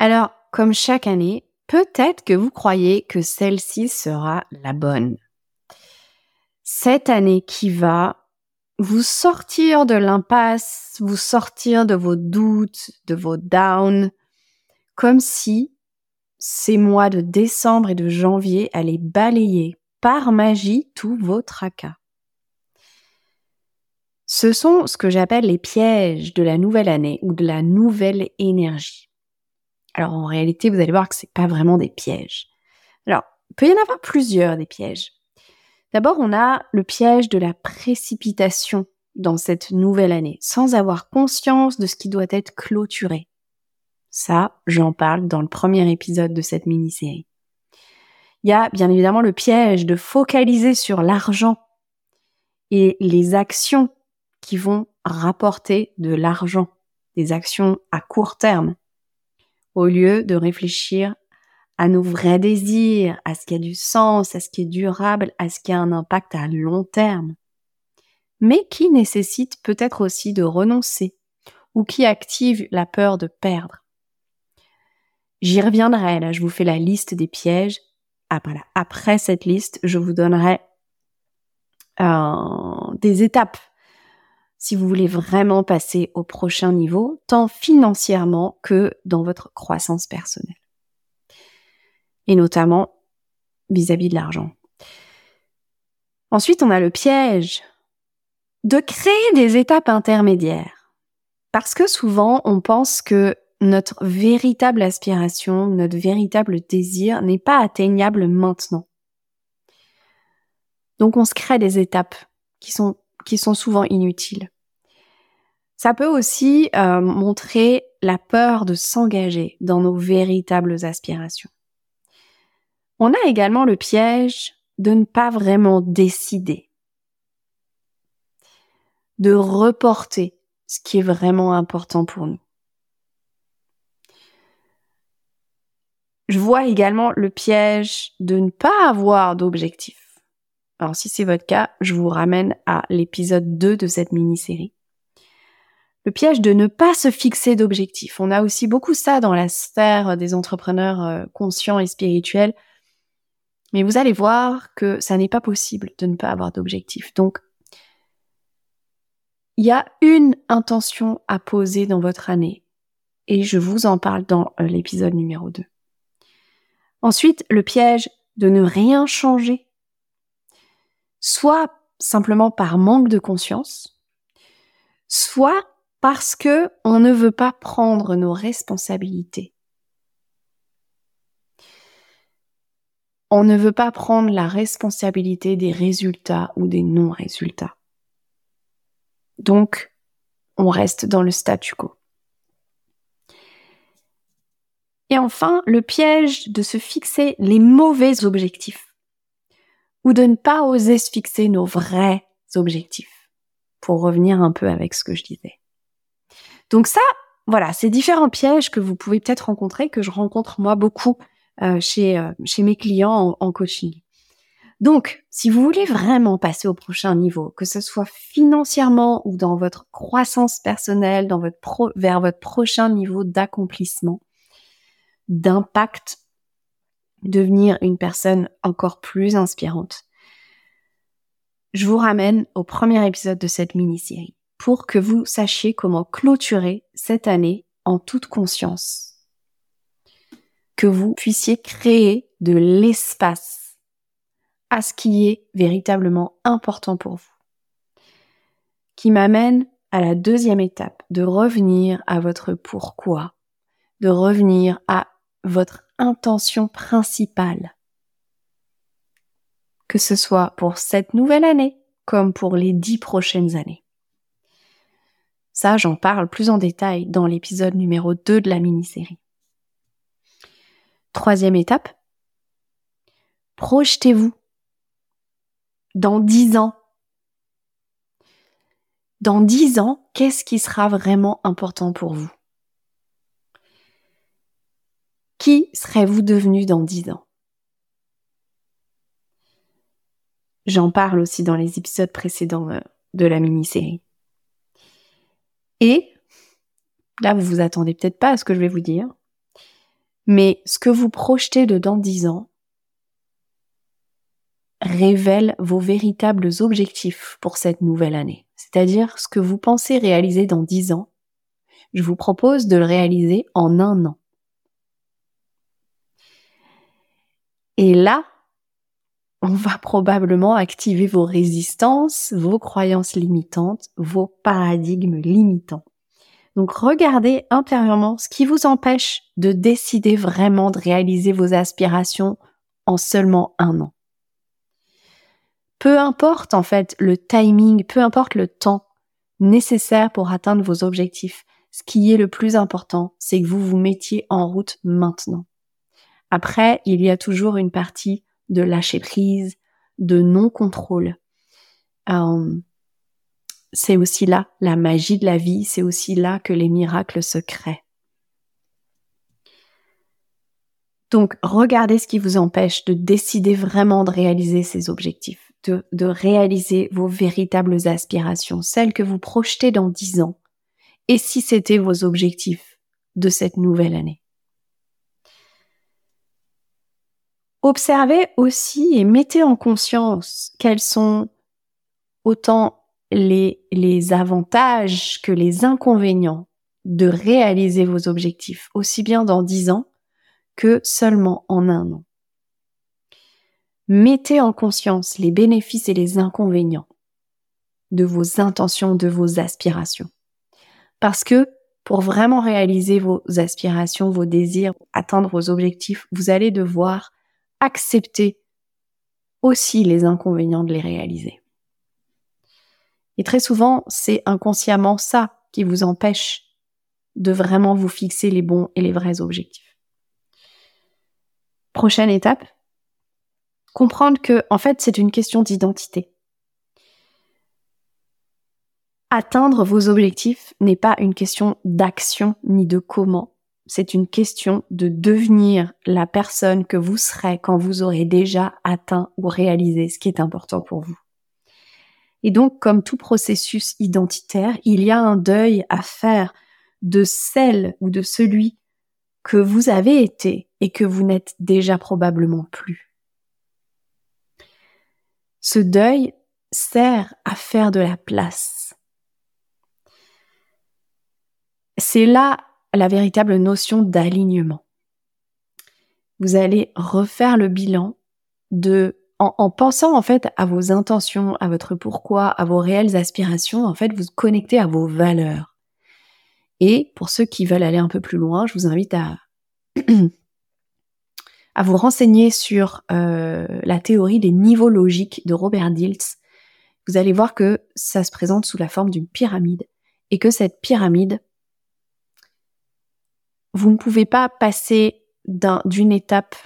Alors, comme chaque année, peut-être que vous croyez que celle-ci sera la bonne. Cette année qui va vous sortir de l'impasse, vous sortir de vos doutes, de vos downs, comme si ces mois de décembre et de janvier allaient balayer par magie tous vos tracas. Ce sont ce que j'appelle les pièges de la nouvelle année ou de la nouvelle énergie. Alors en réalité, vous allez voir que c'est pas vraiment des pièges. Alors, il peut y en avoir plusieurs des pièges. D'abord, on a le piège de la précipitation dans cette nouvelle année, sans avoir conscience de ce qui doit être clôturé. Ça, j'en parle dans le premier épisode de cette mini-série. Il y a bien évidemment le piège de focaliser sur l'argent et les actions qui vont rapporter de l'argent, des actions à court terme, au lieu de réfléchir à nos vrais désirs, à ce qui a du sens, à ce qui est durable, à ce qui a un impact à long terme, mais qui nécessite peut-être aussi de renoncer ou qui active la peur de perdre. J'y reviendrai, là je vous fais la liste des pièges. Après cette liste, je vous donnerai des étapes si vous voulez vraiment passer au prochain niveau, tant financièrement que dans votre croissance personnelle. Et notamment vis-à-vis de l'argent. Ensuite, on a le piège de créer des étapes intermédiaires. Parce que souvent, on pense que notre véritable aspiration, notre véritable désir n'est pas atteignable maintenant. Donc, on se crée des étapes qui sont souvent inutiles. Ça peut aussi montrer la peur de s'engager dans nos véritables aspirations. On a également le piège de ne pas vraiment décider, de reporter ce qui est vraiment important pour nous. Je vois également le piège de ne pas avoir d'objectif. Alors si c'est votre cas, je vous ramène à l'épisode 2 de cette mini-série. Le piège de ne pas se fixer d'objectif. On a aussi beaucoup ça dans la sphère des entrepreneurs conscients et spirituels. Mais vous allez voir que ça n'est pas possible de ne pas avoir d'objectif. Donc, il y a une intention à poser dans votre année. Et je vous en parle dans l'épisode numéro 2. Ensuite, le piège de ne rien changer. Soit simplement par manque de conscience, soit parce que on ne veut pas prendre nos responsabilités. On ne veut pas prendre la responsabilité des résultats ou des non-résultats. Donc, on reste dans le statu quo. Et enfin, le piège de se fixer les mauvais objectifs ou de ne pas oser se fixer nos vrais objectifs, pour revenir un peu avec ce que je disais. Donc ça, voilà, ces différents pièges que vous pouvez peut-être rencontrer, que je rencontre moi beaucoup chez mes clients en coaching. Donc, si vous voulez vraiment passer au prochain niveau, que ce soit financièrement ou dans votre croissance personnelle, vers votre prochain niveau d'accomplissement, d'impact, devenir une personne encore plus inspirante, je vous ramène au premier épisode de cette mini-série pour que vous sachiez comment clôturer cette année en toute conscience, que vous puissiez créer de l'espace à ce qui est véritablement important pour vous. Qui m'amène à la deuxième étape, de revenir à votre pourquoi, de revenir à votre intention principale. Que ce soit pour cette nouvelle année, comme pour les 10 prochaines années. Ça, j'en parle plus en détail dans l'épisode numéro 2 de la mini-série. Troisième étape, projetez-vous dans 10 ans. Dans 10 ans, qu'est-ce qui sera vraiment important pour vous? Qui serez-vous devenu dans 10 ans? J'en parle aussi dans les épisodes précédents de la mini-série. Et, là vous vous attendez peut-être pas à ce que je vais vous dire, Mais ce que vous projetez de dans 10 ans révèle vos véritables objectifs pour cette nouvelle année. C'est-à-dire, ce que vous pensez réaliser dans 10 ans, je vous propose de le réaliser en un an. Et là, on va probablement activer vos résistances, vos croyances limitantes, vos paradigmes limitants. Donc regardez intérieurement ce qui vous empêche de décider vraiment de réaliser vos aspirations en seulement un an. Peu importe en fait le timing, peu importe le temps nécessaire pour atteindre vos objectifs, ce qui est le plus important, c'est que vous vous mettiez en route maintenant. Après, il y a toujours une partie de lâcher prise, de non-contrôle. C'est aussi là la magie de la vie, c'est aussi là que les miracles se créent. Donc, regardez ce qui vous empêche de décider vraiment de réaliser ces objectifs, de réaliser vos véritables aspirations, celles que vous projetez dans 10 ans, et si c'était vos objectifs de cette nouvelle année. Observez aussi et mettez en conscience quels sont autant les avantages que les inconvénients de réaliser vos objectifs, aussi bien dans 10 ans que seulement en un an. Mettez en conscience les bénéfices et les inconvénients de vos intentions, de vos aspirations. Parce que pour vraiment réaliser vos aspirations, vos désirs, atteindre vos objectifs, vous allez devoir accepter aussi les inconvénients de les réaliser. Et très souvent, c'est inconsciemment ça qui vous empêche de vraiment vous fixer les bons et les vrais objectifs. Prochaine étape, comprendre que, en fait, c'est une question d'identité. Atteindre vos objectifs n'est pas une question d'action ni de comment. C'est une question de devenir la personne que vous serez quand vous aurez déjà atteint ou réalisé ce qui est important pour vous. Et donc, comme tout processus identitaire, il y a un deuil à faire de celle ou de celui que vous avez été et que vous n'êtes déjà probablement plus. Ce deuil sert à faire de la place. C'est là la véritable notion d'alignement. Vous allez refaire le bilan en pensant en fait à vos intentions, à votre pourquoi, à vos réelles aspirations, en fait vous connectez à vos valeurs. Et pour ceux qui veulent aller un peu plus loin, je vous invite à vous renseigner sur la théorie des niveaux logiques de Robert Diltz. Vous allez voir que ça se présente sous la forme d'une pyramide et que cette pyramide, vous ne pouvez pas passer d'une étape,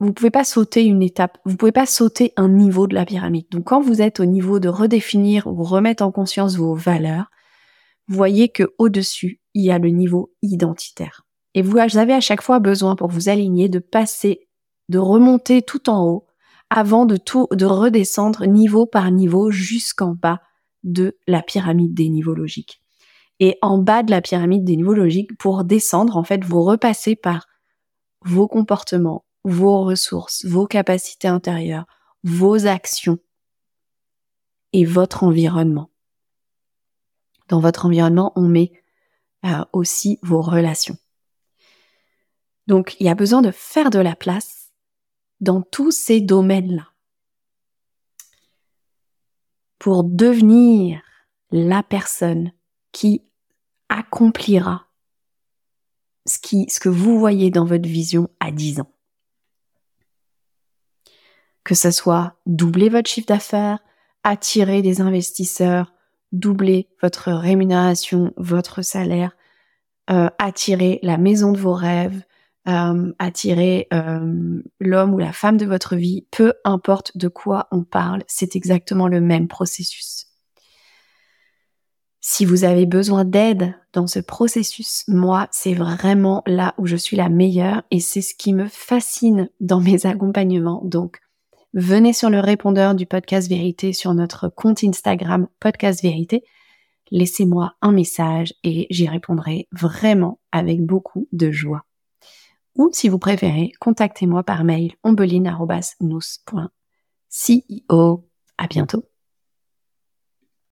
vous ne pouvez pas sauter une étape, vous ne pouvez pas sauter un niveau de la pyramide. Donc quand vous êtes au niveau de redéfinir ou remettre en conscience vos valeurs, vous voyez qu'au-dessus, il y a le niveau identitaire. Et vous avez à chaque fois besoin pour vous aligner de passer, de remonter tout en haut avant de redescendre niveau par niveau jusqu'en bas de la pyramide des niveaux logiques. Et en bas de la pyramide des niveaux logiques, pour descendre, en fait, vous repassez par vos comportements, vos ressources, vos capacités intérieures, vos actions et votre environnement. Dans votre environnement, on met aussi vos relations. Donc, il y a besoin de faire de la place dans tous ces domaines-là pour devenir la personne qui accomplira ce que vous voyez dans votre vision à 10 ans. Que ce soit doubler votre chiffre d'affaires, attirer des investisseurs, doubler votre rémunération, votre salaire, attirer la maison de vos rêves, attirer l'homme ou la femme de votre vie, peu importe de quoi on parle, c'est exactement le même processus. Si vous avez besoin d'aide dans ce processus, moi, c'est vraiment là où je suis la meilleure et c'est ce qui me fascine dans mes accompagnements. Donc, venez sur le répondeur du Podcast Vérité, sur notre compte Instagram Podcast Vérité. Laissez-moi un message et j'y répondrai vraiment avec beaucoup de joie. ou si vous préférez, contactez-moi par mail ombeline.nous.ceo. À bientôt.